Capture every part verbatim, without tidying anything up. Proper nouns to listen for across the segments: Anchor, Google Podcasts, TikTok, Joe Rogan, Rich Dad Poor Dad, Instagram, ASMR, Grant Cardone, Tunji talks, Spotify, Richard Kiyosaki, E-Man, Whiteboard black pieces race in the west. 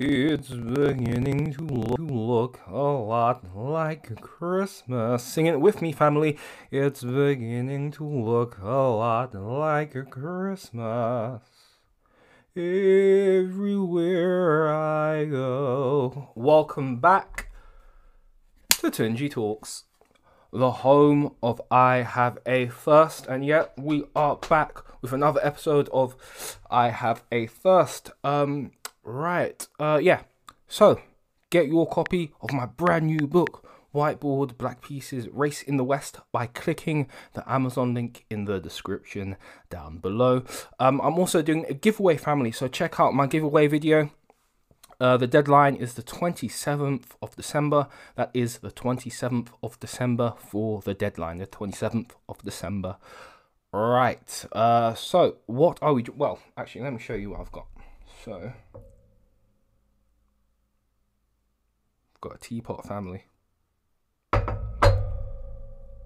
It's beginning to look a lot like Christmas. Sing it with me, family. It's beginning to look a lot like Christmas. Everywhere I go. Welcome back to Tunji Talks, the home of I Have a Thirst, and yet we are back with another episode of I Have a Thirst. Um... Right, uh, yeah, so get your copy of my brand new book, Whiteboard Black Pieces Race in the West, by clicking the Amazon link in the description down below. Um, I'm also doing a giveaway, family, so check out my giveaway video. Uh, the deadline is the twenty-seventh of December. That is the twenty-seventh of December for the deadline, the twenty-seventh of December. Right, uh, so what are we, do- well, actually, let me show you what I've got. So... got a teapot, family.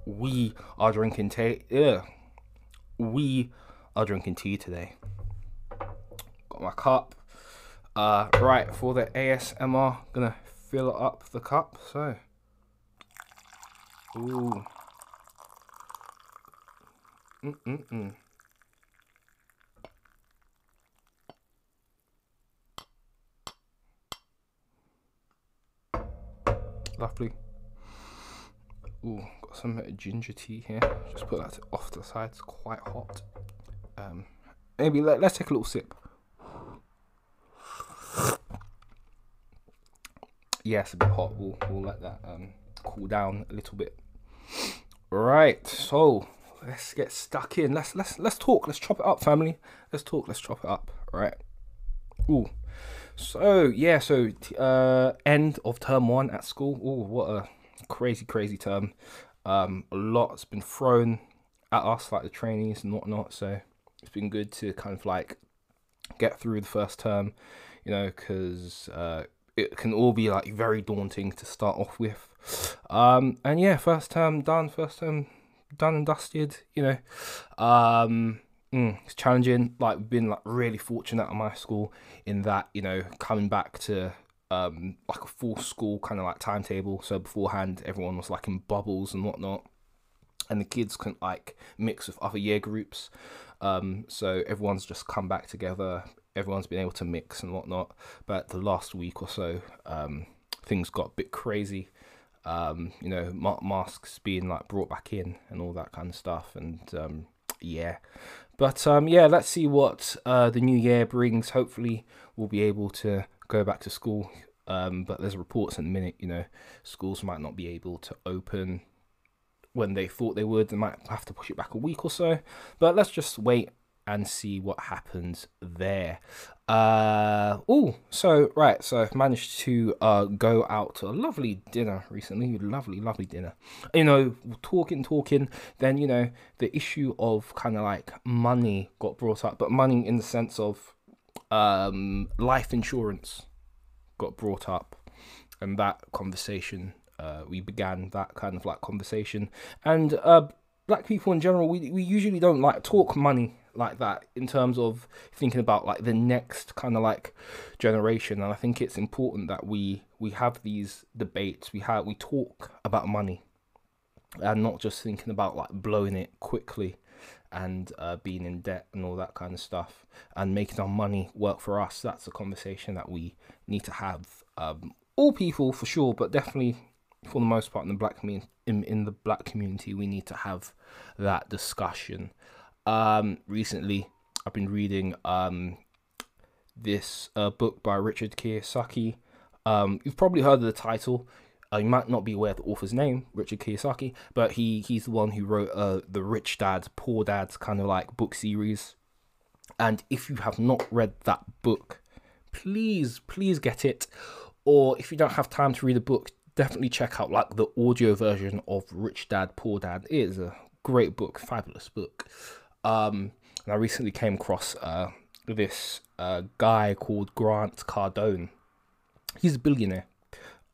We are drinking tea. Yeah, we are drinking tea today. Got my cup. Uh, right, for the A S M R, gonna fill up the cup. So, ooh, mm mm mm. Lovely. Ooh, got some ginger tea here. Just put that off to the side. It's quite hot. Um, maybe let, let's take a little sip. Yeah, it's a bit hot. We'll, we'll let that um, cool down a little bit. Right. So let's get stuck in. Let's let's let's talk. Let's chop it up, family. Let's talk. Let's chop it up. Right. Ooh. So, yeah, so uh, end of term one at school. Oh, what a crazy, crazy term. Um, a lot's been thrown at us, like the trainees and whatnot. So it's been good to kind of like get through the first term, you know, because uh, it can all be like very daunting to start off with. Um, and yeah, first term done, first term done and dusted, you know. Um... Mm, it's challenging. Like, been like really fortunate at my school in that, you know, coming back to um like a full school kind of like timetable. So beforehand, everyone was like in bubbles and whatnot, and the kids couldn't like mix with other year groups. Um, so everyone's just come back together. Everyone's been able to mix and whatnot. But the last week or so, um, things got a bit crazy. Um, you know, ma- masks being like brought back in and all that kind of stuff, and um, yeah. But um, yeah, let's see what uh, the new year brings. Hopefully, we'll be able to go back to school. Um, but there's reports in the minute, you know, schools might not be able to open when they thought they would. They might have to push it back a week or so. But let's just wait and see what happens there. Uh, oh, so right, so I've managed to uh, go out to a lovely dinner recently. Lovely, lovely dinner. You know, talking, talking. Then, you know, the issue of kind of like money got brought up, but money in the sense of um, life insurance got brought up, and that conversation. Uh, we began that kind of like conversation, and uh, black people in general, we we usually don't like talk money like that, in terms of thinking about like the next kind of like generation. And I think it's important that we we have these debates, we have we talk about money, and not just thinking about like blowing it quickly and uh, being in debt and all that kind of stuff, and making our money work for us. That's a conversation that we need to have, um all people for sure, but definitely for the most part in the black community, in, in the black community we need to have that discussion. Um, recently, I've been reading um this uh, book by Richard Kiyosaki. Um, you've probably heard of the title. Uh, you might not be aware of the author's name, Richard Kiyosaki, but he he's the one who wrote uh the Rich Dad Poor Dad kind of like book series. And if you have not read that book, please please get it. Or if you don't have time to read the book, definitely check out like the audio version of Rich Dad Poor Dad. It is a great book, fabulous book. Um, and I recently came across uh, this uh, guy called Grant Cardone. He's a billionaire,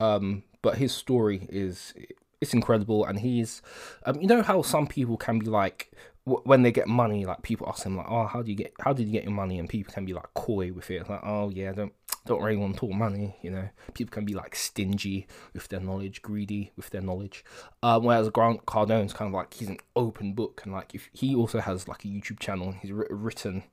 um, but his story is it's incredible. And he's, um, you know how some people can be like, w- when they get money, like people ask him like, "Oh, how do you get? How did you get your money?" And people can be like coy with it, it's like, "Oh yeah, don't don't really want to talk money, you know. People can be like stingy with their knowledge, greedy with their knowledge. Um, whereas Grant Cardone's kind of like, he's an open book, and like if he also has like a YouTube channel, and he's written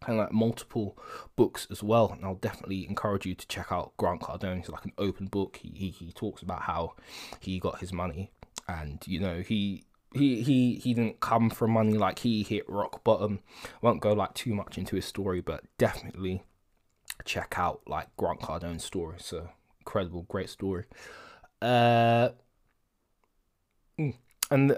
kind of like multiple books as well. And I'll definitely encourage you to check out Grant Cardone. He's like an open book. He he, he talks about how he got his money, and you know he. He, he he didn't come from money, like he hit rock bottom. Won't go like too much into his story, but definitely check out like Grant Cardone's story. It's an incredible, great story. Uh, and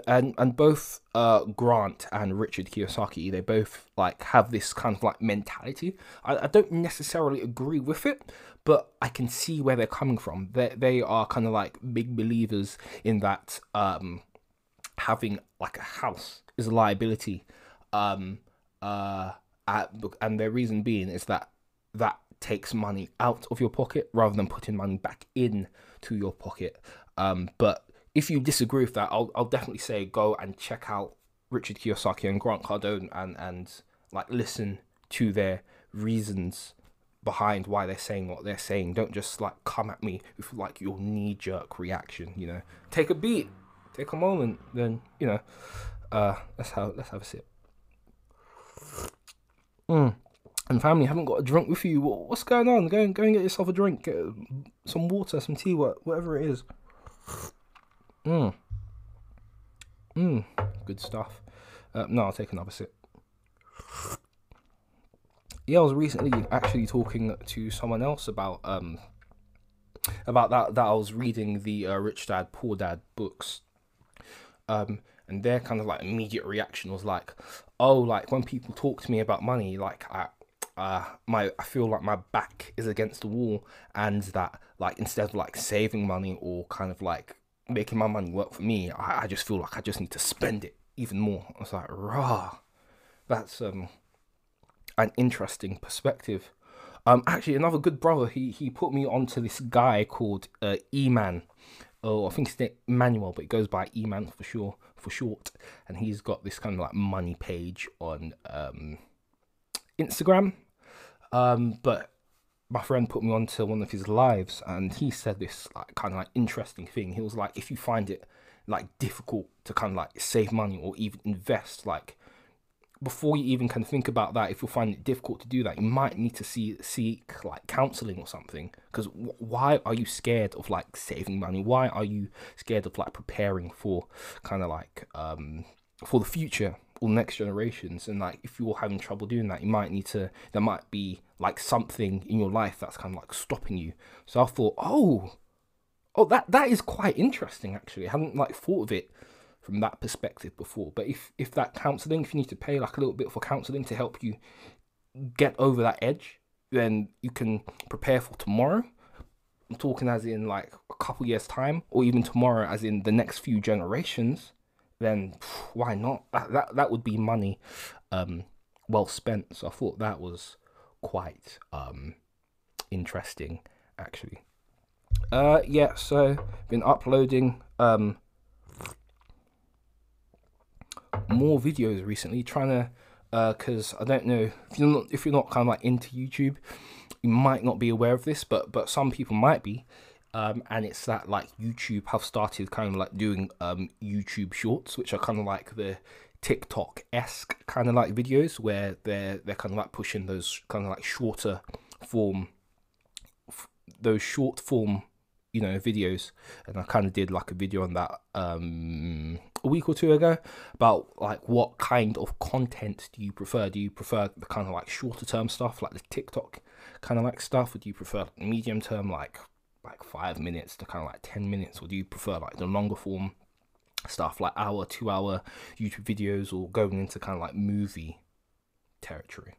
and and both uh, Grant and Richard Kiyosaki, they both like have this kind of like mentality. I, I don't necessarily agree with it, but I can see where they're coming from. They they are kind of like big believers in that. Um, having like a house is a liability, um uh at, and their reason being is that that takes money out of your pocket rather than putting money back in to your pocket. Um but if you disagree with that, I'll I'll definitely say go and check out Richard Kiyosaki and Grant Cardone and and like listen to their reasons behind why they're saying what they're saying. Don't just like come at me with like your knee-jerk reaction, you know. Take a beat. Take a moment, then, you know, uh, let's have, let's have a sip. Mm. And family, haven't got a drink with you? What, what's going on? Go and, go and get yourself a drink. Get some water, some tea, whatever it is. Mm. Mm. Good stuff. Uh, no, I'll take another sip. Yeah, I was recently actually talking to someone else about, um, about that, that I was reading the uh, Rich Dad Poor Dad books. Um, and their kind of like immediate reaction was like, oh, like when people talk to me about money, like I, uh, my, I feel like my back is against the wall, and that like instead of like saving money or kind of like making my money work for me, I, I just feel like I just need to spend it even more. I was like, rah, that's um, an interesting perspective. Um, actually, another good brother, he he put me onto this guy called uh, E-Man. Oh, I think it's named Manuel, but it goes by E-Man for sure, for short. And he's got this kind of like money page on um, Instagram. Um, but my friend put me onto one of his lives, and he said this like kind of like interesting thing. He was like, if you find it like difficult to kind of like save money or even invest, like, before you even can think about that, if you find it difficult to do that, you might need to see seek like counseling or something. Because w- why are you scared of like saving money? Why are you scared of like preparing for kind of like um for the future or next generations? And like if you're having trouble doing that, you might need to. There might be like something in your life that's kind of like stopping you. So I thought, oh, oh that that is quite interesting actually. I hadn't like thought of it from that perspective before. But if if that counselling, if you need to pay like a little bit for counselling to help you get over that edge, then you can prepare for tomorrow. I'm talking as in like a couple years time, or even tomorrow as in the next few generations. Then phew, why not? That, that that would be money um well spent. So I thought that was quite um interesting actually. Uh yeah, so been uploading um more videos recently, trying to uh because I don't know if you're not if you're not kind of like into YouTube, you might not be aware of this, but but some people might be, um and it's that like YouTube have started kind of like doing um YouTube shorts, which are kind of like the TikTok-esque kind of like videos where they're they're kind of like pushing those kind of like shorter form f- those short form you know, videos. And I kind of did like a video on that um a week or two ago about like what kind of content do you prefer. Do you prefer the kind of like shorter term stuff like the TikTok kind of like stuff, or do you prefer like medium term like like five minutes to kind of like ten minutes, or do you prefer like the longer form stuff like hour two hour YouTube videos, or going into kind of like movie territory?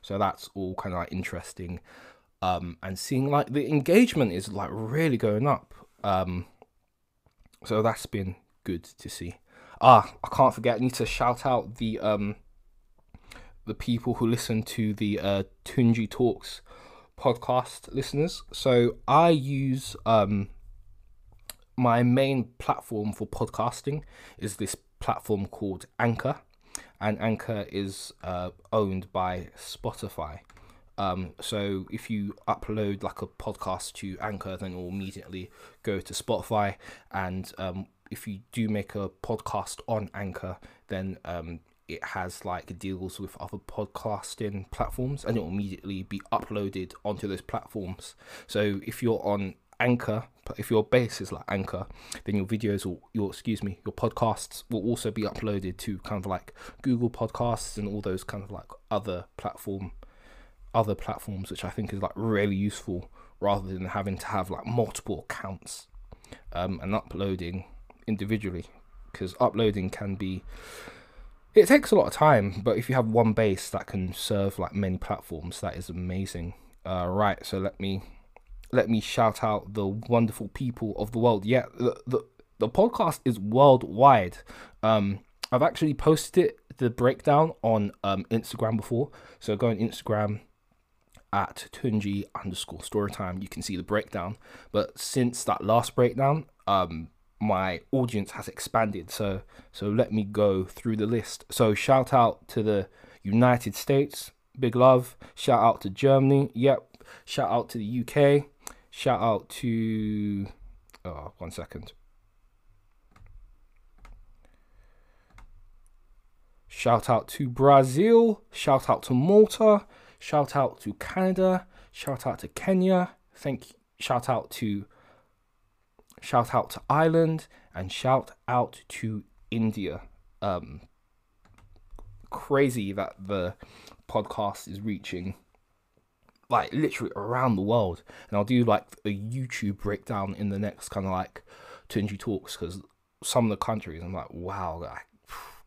So that's all kind of like interesting. Um, and seeing like the engagement is like really going up. Um, so that's been good to see. Ah, I can't forget, I need to shout out the um, the people who listen to the uh, Tunji Talks podcast listeners. So I use um, my main platform for podcasting is this platform called Anchor, and Anchor is uh, owned by Spotify. Um, so if you upload like a podcast to Anchor, then it will immediately go to Spotify. And um, if you do make a podcast on Anchor, then um, it has like deals with other podcasting platforms, and it will immediately be uploaded onto those platforms. So if you're on Anchor, if your base is like Anchor, then your videos or your excuse me your podcasts will also be uploaded to kind of like Google Podcasts and all those kind of like other platform other platforms, which I think is like really useful, rather than having to have like multiple accounts um, and uploading individually, because uploading can be it takes a lot of time. But if you have one base that can serve like many platforms, that is amazing. Uh, right, so let me Let me shout out the wonderful people of the world. Yeah, the the, the podcast is worldwide. Um, I've actually posted it, the breakdown on um, Instagram before. So go on Instagram at Tunji underscore storytime. You can see the breakdown. But since that last breakdown, um, my audience has expanded. So so let me go through the list. So shout out to the United States. Big love. Shout out to Germany. Yep. Shout out to the U K. Shout out to, oh, one second. Shout out to Brazil. Shout out to Malta. Shout out to Canada. Shout out to Kenya. Thank you. Shout out to, shout out to Ireland, and shout out to India. Um, crazy that the podcast is reaching like literally around the world. And I'll do like a YouTube breakdown in the next kind of like Tunji Talks, because some of the countries I'm like, wow, I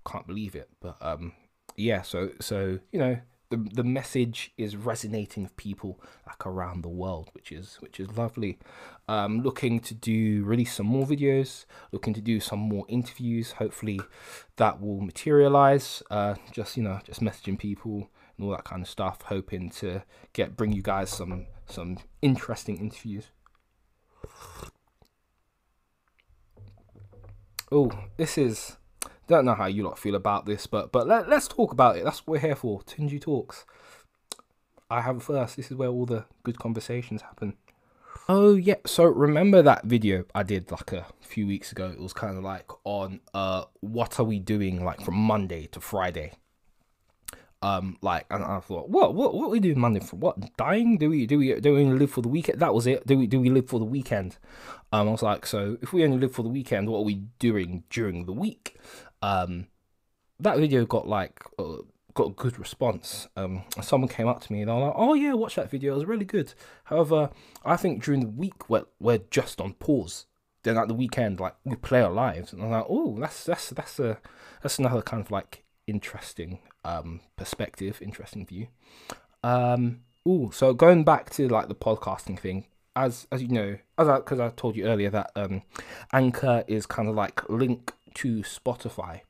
can't believe it. But um yeah, so so you know, the the message is resonating with people like around the world, which is which is lovely. Um looking to do release some more videos, looking to do some more interviews. Hopefully that will materialize. Uh just you know, just messaging people and all that kind of stuff, hoping to get bring you guys some some interesting interviews. Oh, this is, don't know how you lot feel about this, but but let, let's talk about it. That's what we're here for. Tunji Talks. I have a first. This is where all the good conversations happen. Oh yeah, so remember that video I did like a few weeks ago? It was kind of like on uh what are we doing like from Monday to Friday. Um, like, and I thought, what, what, what are we doing Monday for? What, dying? Do we, do we, do we only live for the weekend? That was it. Do we, do we live for the weekend? Um, I was like, so if we only live for the weekend, what are we doing during the week? Um, that video got like, uh, got a good response. Um, someone came up to me and they were like, oh yeah, watch that video. It was really good. However, I think during the week we're, we're just on pause. Then at the weekend, like we play our lives. And I'm like, oh, that's, that's, that's a, that's another kind of like interesting um perspective, interesting view. Um oh, so going back to like the podcasting thing, as as you know, as I, because I told you earlier that um Anchor is kind of like linked to Spotify,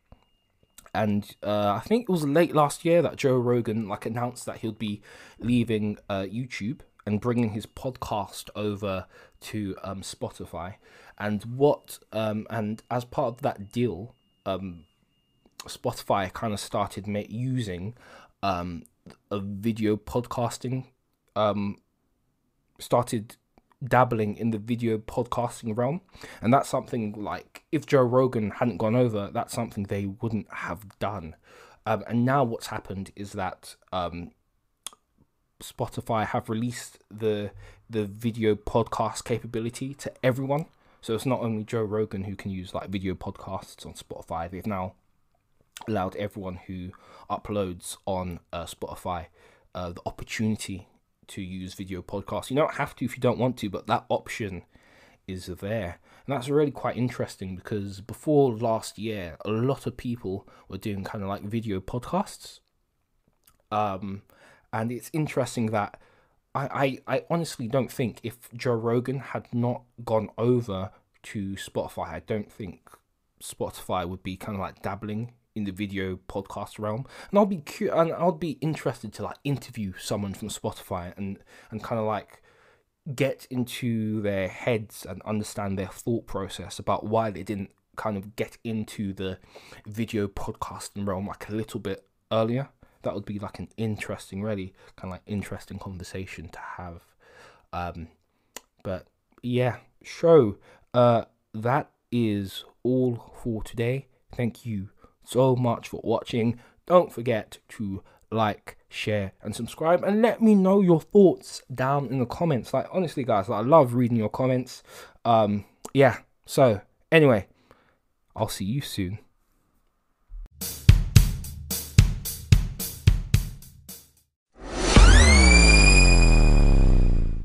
and uh I think it was late last year that Joe Rogan like announced that he'll be leaving uh YouTube and bringing his podcast over to um Spotify. And what um and as part of that deal, um Spotify kind of started ma- using um, a video podcasting, um, started dabbling in the video podcasting realm. And that's something like, if Joe Rogan hadn't gone over, that's something they wouldn't have done. Um, and now what's happened is that um, Spotify have released the the video podcast capability to everyone. So it's not only Joe Rogan who can use like video podcasts on Spotify. They've now allowed everyone who uploads on uh, Spotify uh, the opportunity to use video podcasts. You don't have to if you don't want to, but that option is there. And that's really quite interesting, because before last year, a lot of people were doing kind of like video podcasts. Um, and it's interesting that I, I, I honestly don't think if Joe Rogan had not gone over to Spotify, I don't think Spotify would be kind of like dabbling in the video podcast realm. And I'll be cu- and I'll be interested to like interview someone from Spotify and and kind of like get into their heads and understand their thought process about why they didn't kind of get into the video podcasting realm like a little bit earlier that would be like an interesting, really kind of like interesting conversation to have. Um, but yeah, show, uh, that is all for today. Thank you so much for watching. Don't forget to like, share and subscribe, and let me know your thoughts down in the comments. Like, honestly, guys, like, I love reading your comments. Um, yeah. So anyway, I'll see you soon.